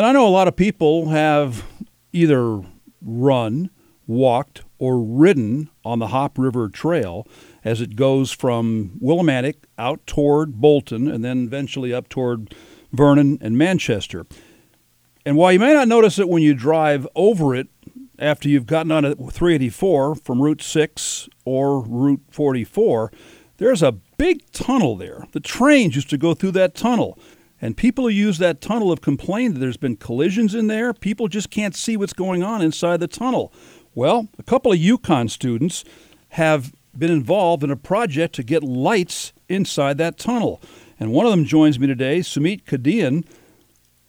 And I know a lot of people have either run, walked, or ridden on the Hop River Trail as it goes from Willimantic out toward Bolton and then eventually up toward Vernon and Manchester. And while you may not notice it when you drive over it after you've gotten on 384 from Route 6 or Route 44, there's a big tunnel there. The trains used to go through that tunnel. And people who use that tunnel have complained that there's been collisions in there. People just can't see what's going on inside the tunnel. Well, a couple of UConn students have been involved in a project to get lights inside that tunnel. And one of them joins me today, Sumit Kadian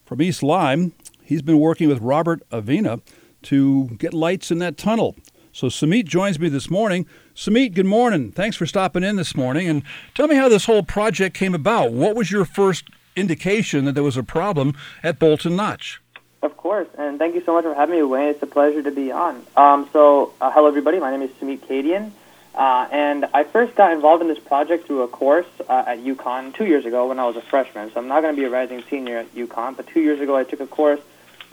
from East Lyme. He's been working with Robert Avena to get lights in that tunnel. So Sumit joins me this morning. Sumit, good morning. Thanks for stopping in this morning. And tell me how this whole project came about. What was your first indication that there was a problem at Bolton Notch? Of course, and thank you so much for having me, Wayne. It's a pleasure to be on. Hello, everybody. My name is Sumit Kadian, and I first got involved in this project through a course at UConn 2 years ago when I was a freshman. So I'm not going to be a rising senior at UConn, but 2 years ago I took a course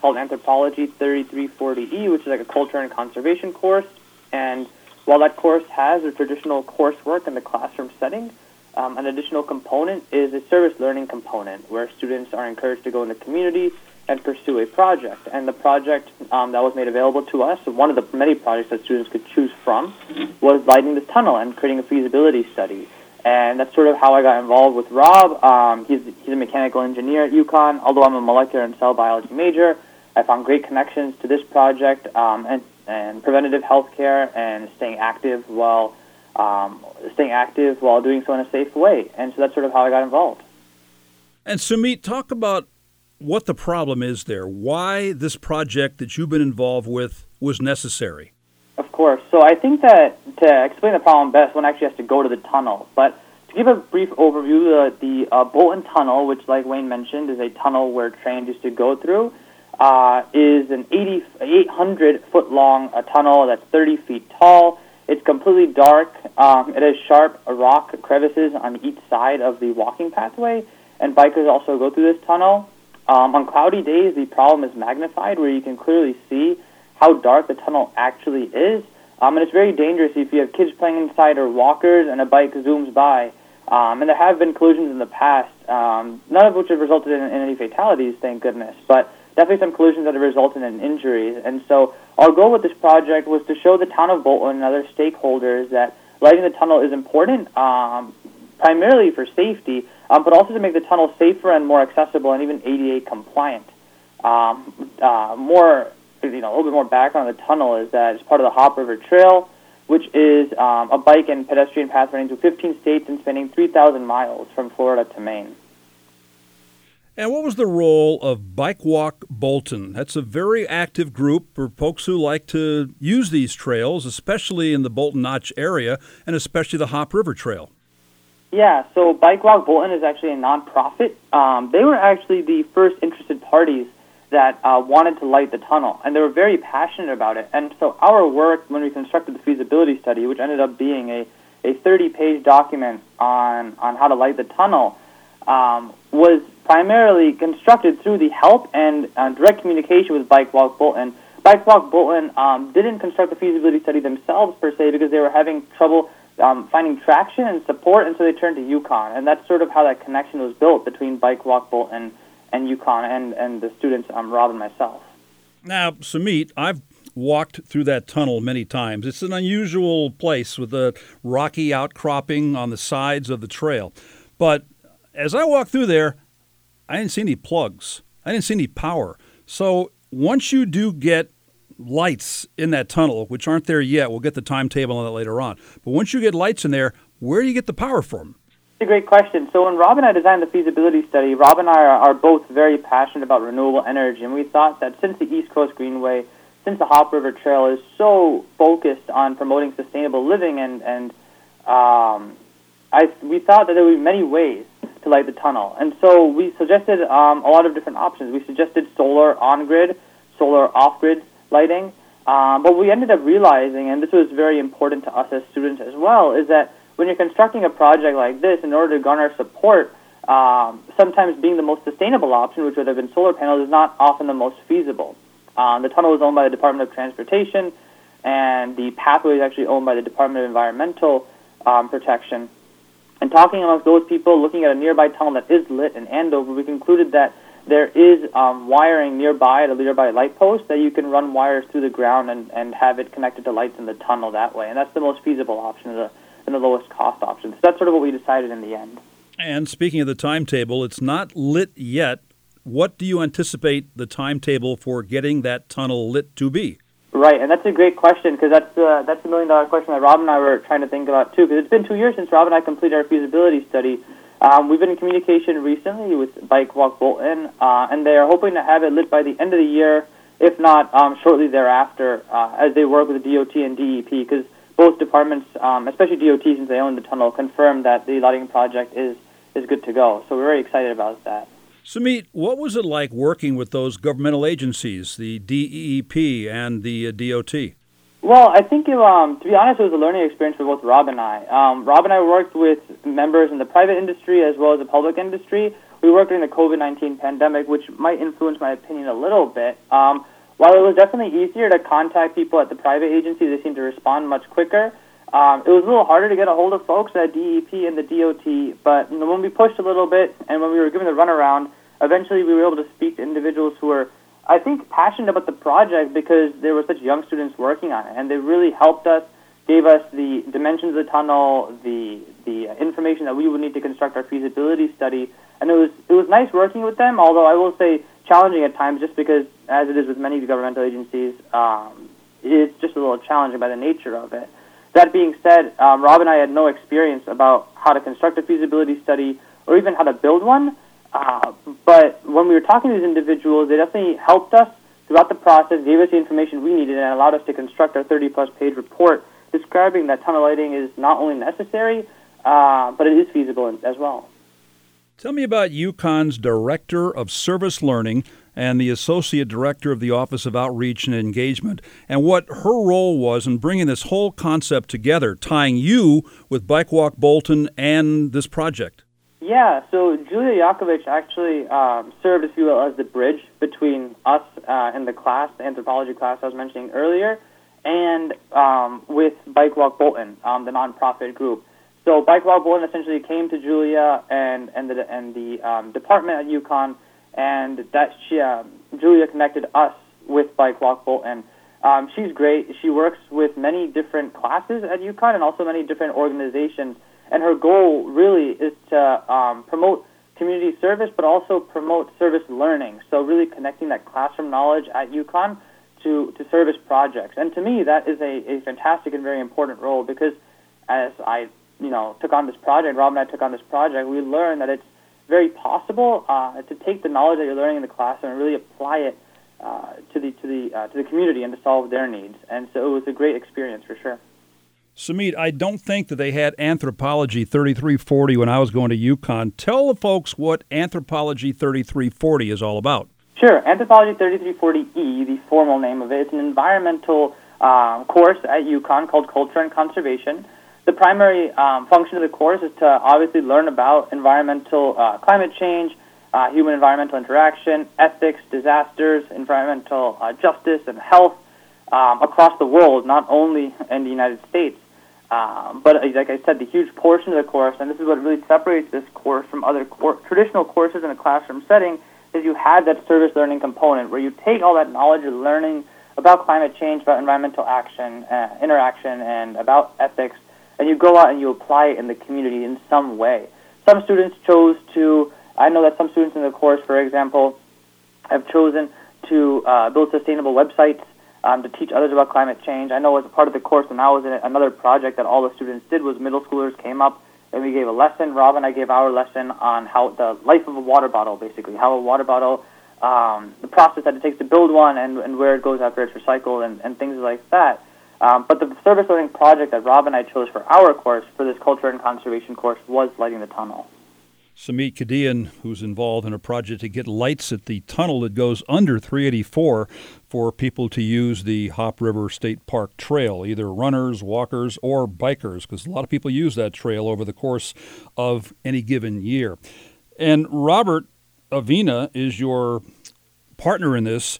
called Anthropology 3340E, which is like a culture and conservation course. And while that course has a traditional coursework in the classroom setting, an additional component is a service learning component where students are encouraged to go in the community and pursue a project. And the project that was made available to us, one of the many projects that students could choose from, was lighting this tunnel and creating a feasibility study. And that's sort of how I got involved with Rob. He's a mechanical engineer at UConn. Although I'm a molecular and cell biology major, I found great connections to this project and preventative healthcare and staying active while doing so in a safe way. And so that's sort of how I got involved. And Sumit, talk about what the problem is there, why this project that you've been involved with was necessary. Of course. So I think that to explain the problem best, one actually has to go to the tunnel. But to give a brief overview, the Bolton Tunnel, which like Wayne mentioned, is a tunnel where trains used to go through, is an 800-foot-long tunnel that's 30 feet tall. It's completely dark. It has sharp rock crevices on each side of the walking pathway, and bikers also go through this tunnel. On cloudy days, the problem is magnified, where you can clearly see how dark the tunnel actually is. And it's very dangerous if you have kids playing inside or walkers and a bike zooms by. And there have been collisions in the past, none of which have resulted in any fatalities, thank goodness, but definitely some collisions that have resulted in injuries. And so our goal with this project was to show the town of Bolton and other stakeholders that lighting the tunnel is important, primarily for safety, but also to make the tunnel safer and more accessible and even ADA compliant. A little bit more background on the tunnel is that it's part of the Hop River Trail, which is a bike and pedestrian path running through 15 states and spanning 3,000 miles from Florida to Maine. And what was the role of Bike Walk Bolton? That's a very active group for folks who like to use these trails, especially in the Bolton Notch area, and especially the Hop River Trail. Yeah, so Bike Walk Bolton is actually a nonprofit. They were actually the first interested parties that wanted to light the tunnel, and they were very passionate about it. And so our work, when we constructed the feasibility study, which ended up being a 30-page document on how to light the tunnel, was primarily constructed through the help and direct communication with Bike Walk Bolton. Bike Walk Bolton didn't construct the feasibility study themselves, per se, because they were having trouble finding traction and support, and so they turned to UConn. And that's sort of how that connection was built between Bike Walk Bolton and UConn and the students, Rob and myself. Now, Sumit, I've walked through that tunnel many times. It's an unusual place with a rocky outcropping on the sides of the trail. But as I walked through there, I didn't see any plugs. I didn't see any power. So once you do get lights in that tunnel, which aren't there yet, we'll get the timetable on that later on. But once you get lights in there, where do you get the power from? It's a great question. So when Rob and I designed the feasibility study, Rob and I are both very passionate about renewable energy, and we thought that since the East Coast Greenway, since the Hop River Trail is so focused on promoting sustainable living, we thought that there would be many ways to light the tunnel. And so we suggested a lot of different options. We suggested solar on-grid, solar off-grid lighting, but we ended up realizing, and this was very important to us as students as well, is that when you're constructing a project like this, in order to garner support, sometimes being the most sustainable option, which would have been solar panels, is not often the most feasible. The tunnel is owned by the Department of Transportation, and the pathway is actually owned by the Department of Environmental Protection. And talking amongst those people, looking at a nearby tunnel that is lit in Andover, we concluded that there is wiring nearby at a nearby light post that you can run wires through the ground and have it connected to lights in the tunnel that way. And that's the most feasible option and the lowest cost option. So that's sort of what we decided in the end. And speaking of the timetable, it's not lit yet. What do you anticipate the timetable for getting that tunnel lit to be? Right, and that's a great question, because that's a million-dollar question that Rob and I were trying to think about, too, because it's been 2 years since Rob and I completed our feasibility study. We've been in communication recently with Bike Walk Bolton, and they are hoping to have it lit by the end of the year, if not shortly thereafter, as they work with the DOT and DEEP, because both departments, especially DOT, since they own the tunnel, confirmed that the lighting project is good to go. So we're very excited about that. Sumit, what was it like working with those governmental agencies, the DEEP and the DOT? Well, I think, to be honest, it was a learning experience for both Rob and I. Rob and I worked with members in the private industry as well as the public industry. We worked during the COVID-19 pandemic, which might influence my opinion a little bit. While it was definitely easier to contact people at the private agency, they seemed to respond much quicker. It was a little harder to get a hold of folks at DEP and the DOT, but when we pushed a little bit and when we were given the runaround, eventually we were able to speak to individuals who were, I think, passionate about the project because there were such young students working on it, and they really helped us, gave us the dimensions of the tunnel, the information that we would need to construct our feasibility study, and it was nice working with them, although I will say challenging at times just because, as it is with many governmental agencies, it's just a little challenging by the nature of it. That being said, Rob and I had no experience about how to construct a feasibility study or even how to build one. But when we were talking to these individuals, they definitely helped us throughout the process, gave us the information we needed, and allowed us to construct our 30-plus page report describing that tunnel lighting is not only necessary, but it is feasible as well. Tell me about UConn's Director of Service Learning and the Associate Director of the Office of Outreach and Engagement, and what her role was in bringing this whole concept together, tying you with Bike Walk Bolton and this project. Yeah, so Julia Yakovich actually served, if you will, as the bridge between us and the class, the anthropology class I was mentioning earlier, and with Bike Walk Bolton, the nonprofit group. So Bike Walk Bolton essentially came to Julia and the department at UConn, and that Julia connected us with Bike Walk Bolton. She's great. She works with many different classes at UConn and also many different organizations, and her goal really is to promote community service but also promote service learning, so really connecting that classroom knowledge at UConn to service projects. And to me, that is a fantastic and very important role because as I Rob and I took on this project, we learned that it's very possible to take the knowledge that you're learning in the classroom and really apply it to the community and to solve their needs. And so it was a great experience for sure. Sumit, I don't think that they had Anthropology 3340 when I was going to UConn. Tell the folks what Anthropology 3340 is all about. Sure. Anthropology 3340E, the formal name of it, is an environmental course at UConn called Culture and Conservation. The primary function of the course is to obviously learn about environmental climate change, human-environmental interaction, ethics, disasters, environmental justice, and health across the world, not only in the United States. But like I said, the huge portion of the course, and this is what really separates this course from other traditional courses in a classroom setting, is you have that service learning component where you take all that knowledge and learning about climate change, about environmental action, interaction, and about ethics, and you go out and you apply it in the community in some way. Some students chose to, I know that some students in the course, for example, have chosen to build sustainable websites to teach others about climate change. I know as a part of the course when I was in another project that all the students did was middle schoolers came up and we gave a lesson. Rob and I gave our lesson on how the life of a water bottle, basically, how a water bottle, the process that it takes to build one and where it goes after it's recycled and things like that. But the service learning project that Rob and I chose for our course, for this culture and conservation course, was lighting the tunnel. Sumit Kadian, who's involved in a project to get lights at the tunnel that goes under 384 for people to use the Hop River State Park Trail, either runners, walkers, or bikers, because a lot of people use that trail over the course of any given year. And Robert Avena is your partner in this.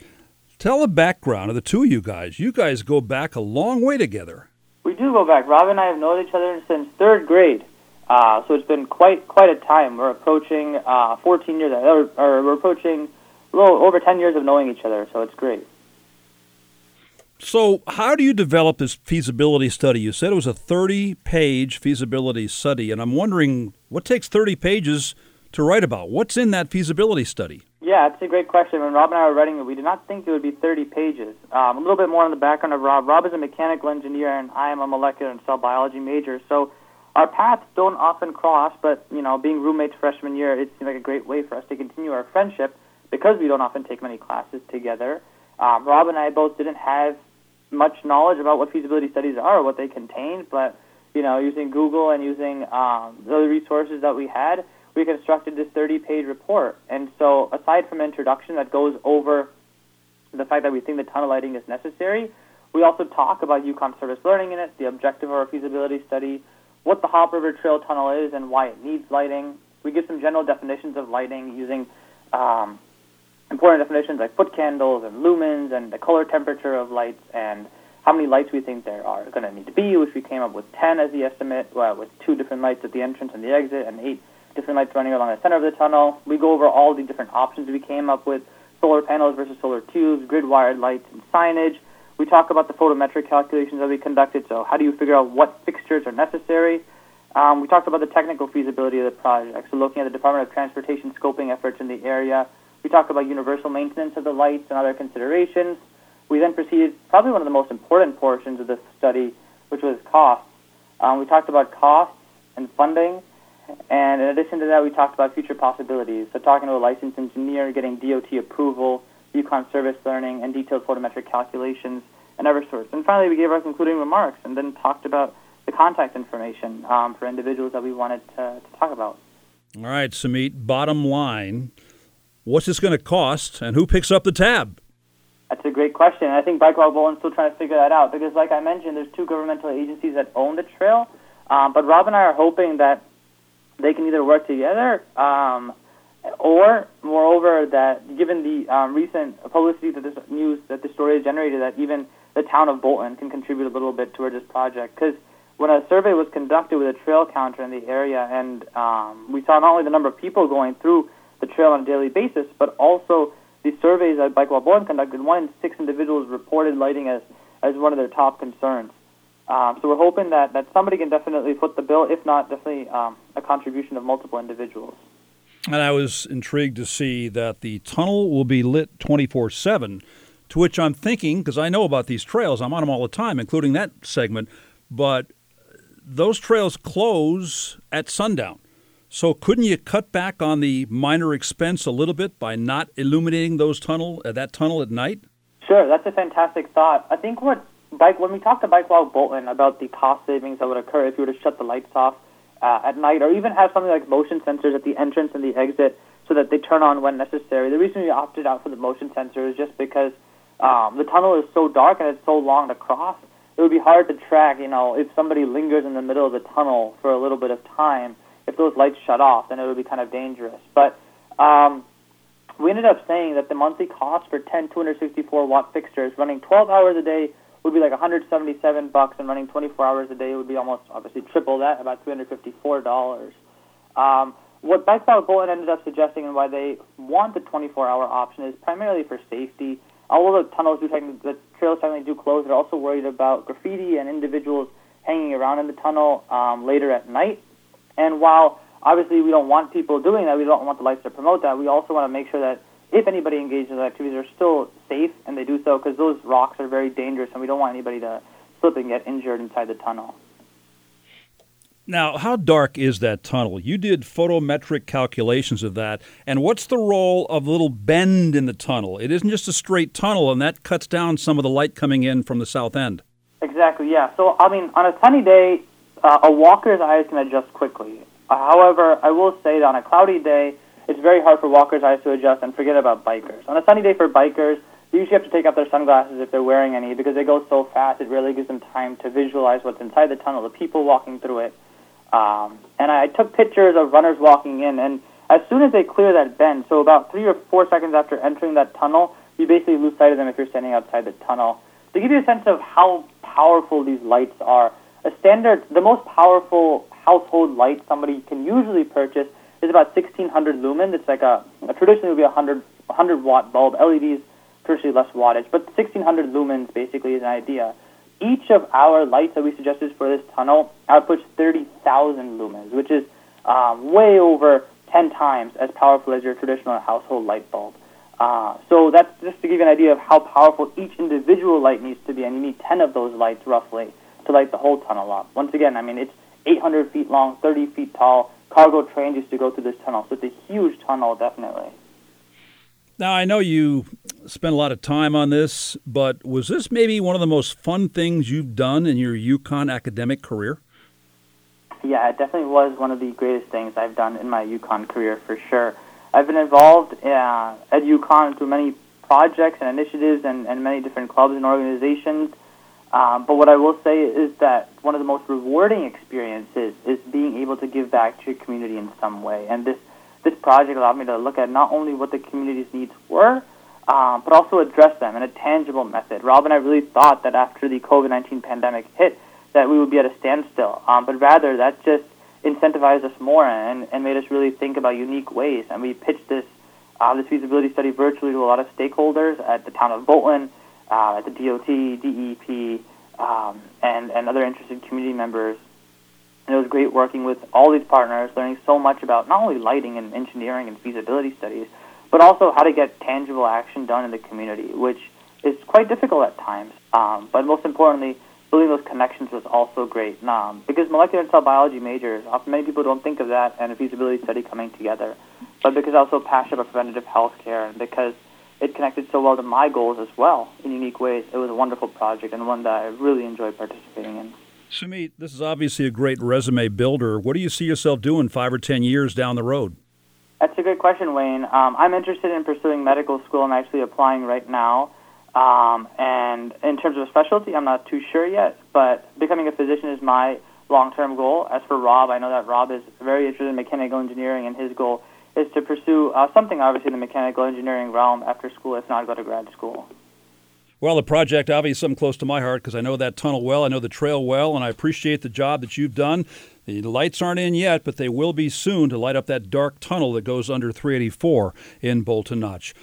Tell the background of the two of you guys. You guys go back a long way together. We do go back. Rob and I have known each other since third grade, so it's been quite a time. We're approaching 14 years, or we're approaching a little over 10 years of knowing each other, so it's great. So how do you develop this feasibility study? You said it was a 30-page feasibility study, and I'm wondering what takes 30 pages to write about? What's in that feasibility study? Yeah, that's a great question. When Rob and I were writing it, we did not think it would be 30 pages. A little bit more on the background of Rob. Rob is a mechanical engineer, and I am a molecular and cell biology major. So our paths don't often cross, but, you know, being roommates freshman year, it seemed like a great way for us to continue our friendship because we don't often take many classes together. Rob and I both didn't have much knowledge about what feasibility studies are or what they contain, but, you know, using Google and using the other resources that we had, we constructed this 30-page report. And so aside from introduction that goes over the fact that we think that tunnel lighting is necessary, we also talk about UConn service learning in it, the objective of our feasibility study, what the Hop River Trail tunnel is and why it needs lighting. We give some general definitions of lighting using important definitions like foot candles and lumens and the color temperature of lights and how many lights we think there are going to need to be, which we came up with 10 as the estimate, with 2 different lights at the entrance and the exit and 8 different lights running along the center of the tunnel. We go over all the different options we came up with, solar panels versus solar tubes, grid-wired lights, and signage. We talk about the photometric calculations that we conducted, so how do you figure out what fixtures are necessary? We talked about the technical feasibility of the project, so looking at the Department of Transportation scoping efforts in the area. We talk about universal maintenance of the lights and other considerations. We then proceeded probably one of the most important portions of this study, which was costs. We talked about costs and funding. And in addition to that, we talked about future possibilities. So talking to a licensed engineer, getting DOT approval, UConn service learning, and detailed photometric calculations, and Eversource. And finally, we gave our concluding remarks and then talked about the contact information for individuals that we wanted to talk about. All right, Sumit, bottom line, what's this going to cost and who picks up the tab? That's a great question. I think Bike Walk Bolton's still trying to figure that out because, like I mentioned, there's 2 governmental agencies that own the trail. But Rob and I are hoping that they can either work together or, moreover, that given the recent publicity that this news, that the story has generated, that even the town of Bolton can contribute a little bit towards this project. Because when a survey was conducted with a trail counter in the area, and we saw not only the number of people going through the trail on a daily basis, but also the surveys that Bike Walk Bolton conducted, 1 in 6 individuals reported lighting as one of their top concerns. So we're hoping that somebody can definitely foot the bill, if not definitely a contribution of multiple individuals. And I was intrigued to see that the tunnel will be lit 24/7, to which I'm thinking, because I know about these trails, I'm on them all the time, including that segment, but those trails close at sundown. So couldn't you cut back on the minor expense a little bit by not illuminating that tunnel at night? Sure, that's a fantastic thought. I think when we talked to Bike Walk Bolton about the cost savings that would occur if you were to shut the lights off at night, or even have something like motion sensors at the entrance and the exit so that they turn on when necessary. The reason we opted out for the motion sensor is just because the tunnel is so dark and it's so long to cross. It would be hard to track, you know, if somebody lingers in the middle of the tunnel for a little bit of time. If those lights shut off, then it would be kind of dangerous. But we ended up saying that the monthly cost for 10 264-watt fixtures running 12 hours a day would be like $177, and running 24 hours a day would be almost obviously triple that, about $354. What Bike Walk Bolton ended up suggesting and why they want the 24-hour option is primarily for safety. Although the trails technically do close, they're also worried about graffiti and individuals hanging around in the tunnel later at night. And while obviously we don't want people doing that, we don't want the lights to promote that, we also want to make sure that if anybody engages in those activities, they're still safe, and they do so because those rocks are very dangerous, and we don't want anybody to slip and get injured inside the tunnel. Now, how dark is that tunnel? You did photometric calculations of that, and what's the role of a little bend in the tunnel? It isn't just a straight tunnel, and that cuts down some of the light coming in from the south end. Exactly, yeah. So, I mean, on a sunny day, a walker's eyes can adjust quickly. However, I will say that on a cloudy day, it's very hard for walker's eyes to adjust, and forget about bikers. On a sunny day for bikers, they usually have to take off their sunglasses if they're wearing any because they go so fast, it really gives them time to visualize what's inside the tunnel, the people walking through it. And I took pictures of runners walking in, and As soon as they clear that bend, so about 3 or 4 seconds after entering that tunnel, you basically lose sight of them if you're standing outside the tunnel. To give you a sense of how powerful these lights are, the most powerful household light somebody can usually purchase is about 1,600 lumens. It's like traditionally it would be a 100-watt bulb. LEDs, traditionally less wattage, but 1,600 lumens basically is an idea. Each of our lights that we suggested for this tunnel outputs 30,000 lumens, which is way over 10 times as powerful as your traditional household light bulb. So that's just to give you an idea of how powerful each individual light needs to be, and you need 10 of those lights roughly to light the whole tunnel up. Once again, I mean, it's 800 feet long, 30 feet tall. Cargo trains used to go through this tunnel, so it's a huge tunnel, definitely. Now, I know you spent a lot of time on this, but was this maybe one of the most fun things you've done in your UConn academic career? Yeah, it definitely was one of the greatest things I've done in my UConn career, for sure. I've been involved at UConn through many projects and initiatives and many different clubs and organizations. But what I will say is that one of the most rewarding experiences is being able to give back to your community in some way. And this project allowed me to look at not only what the community's needs were, but also address them in a tangible method. Rob and I really thought that after the COVID-19 pandemic hit that we would be at a standstill. But rather, that just incentivized us more and made us really think about unique ways. And we pitched this feasibility study virtually to a lot of stakeholders at the town of Bolton, at the DOT, DEEP, and other interested community members. And it was great working with all these partners, learning so much about not only lighting and engineering and feasibility studies, but also how to get tangible action done in the community, which is quite difficult at times. But most importantly, building those connections was also great. Because molecular and cell biology majors, often many people don't think of that and a feasibility study coming together. But because I was so passionate about preventative health care and because it connected so well to my goals as well in unique ways, it was a wonderful project and one that I really enjoyed participating in. Sumit, this is obviously a great resume builder. What do you see yourself doing 5 or 10 years down the road? That's a great question, Wayne. I'm interested in pursuing medical school. I'm actually applying right now. And in terms of a specialty, I'm not too sure yet, but becoming a physician is my long-term goal. As for Rob, I know that Rob is very interested in mechanical engineering, and his goal is to pursue something, obviously, in the mechanical engineering realm after school, if not go to grad school. Well, the project obviously is something close to my heart because I know that tunnel well, I know the trail well, and I appreciate the job that you've done. The lights aren't in yet, but they will be soon to light up that dark tunnel that goes under 384 in Bolton Notch.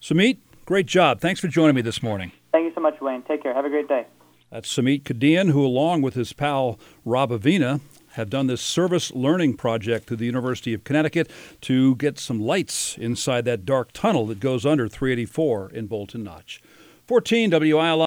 Sumit, great job. Thanks for joining me this morning. Thank you so much, Wayne. Take care. Have a great day. That's Sumit Kadian, who along with his pal Rob Avena have done this service learning project through the University of Connecticut to get some lights inside that dark tunnel that goes under 384 in Bolton Notch. 14 WILI.